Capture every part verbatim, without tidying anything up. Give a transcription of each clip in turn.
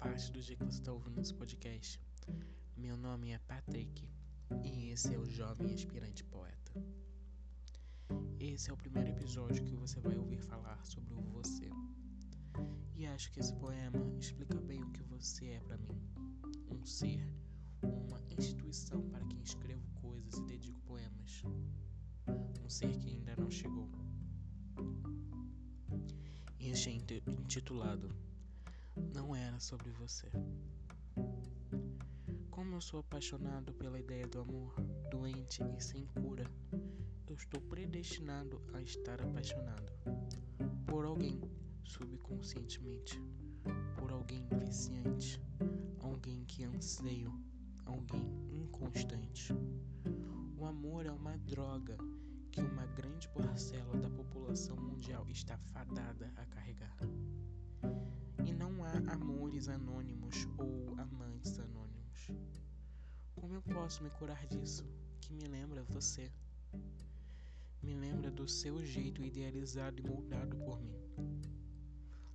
parte do dia que você está ouvindo esse podcast. Meu nome é Patrick e esse é o Jovem Inspirante Poeta. Esse é o primeiro episódio que você vai ouvir falar sobre o você. E acho que esse poema explica bem o que você é para mim. Um ser, uma instituição para quem escrevo coisas e dedico poemas. Um ser que ainda não chegou. Este é intitulado Não Era Sobre Você. Como eu sou apaixonado pela ideia do amor, doente e sem cura, eu estou predestinado a estar apaixonado por alguém subconscientemente, por alguém viciante, alguém que anseio, alguém inconstante. O amor é uma droga que uma grande parcela da população mundial está fadada a carregar. E não há amores anônimos ou amantes anônimos. Como eu posso me curar disso, que me lembra você? Me lembra do seu jeito idealizado e moldado por mim.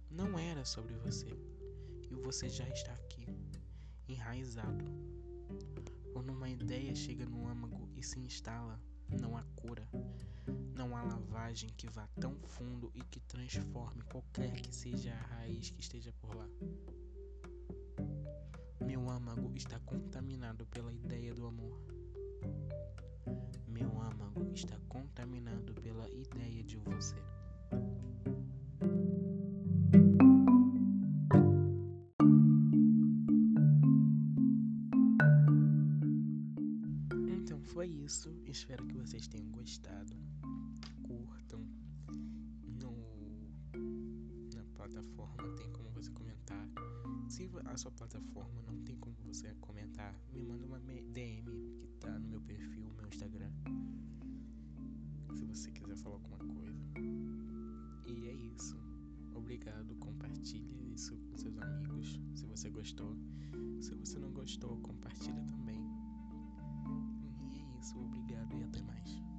Não era sobre você, e você já está aqui, enraizado. Quando uma ideia chega no âmago e se instala, não há cura, não há lavagem que vá tão fundo e que transforme qualquer que seja a raiz que esteja por lá. Meu âmago está contaminado pela ideia do amor. Meu âmago está contaminado pela ideia de você. Foi isso, espero que vocês tenham gostado. Curtam. No, na plataforma tem como você comentar. Se a sua plataforma não tem como você comentar, me manda uma D M que tá no meu perfil, meu Instagram, se você quiser falar alguma coisa. E é isso. Obrigado, compartilhe isso com seus amigos, se você gostou. Se você não gostou, compartilha também. Obrigado e até mais.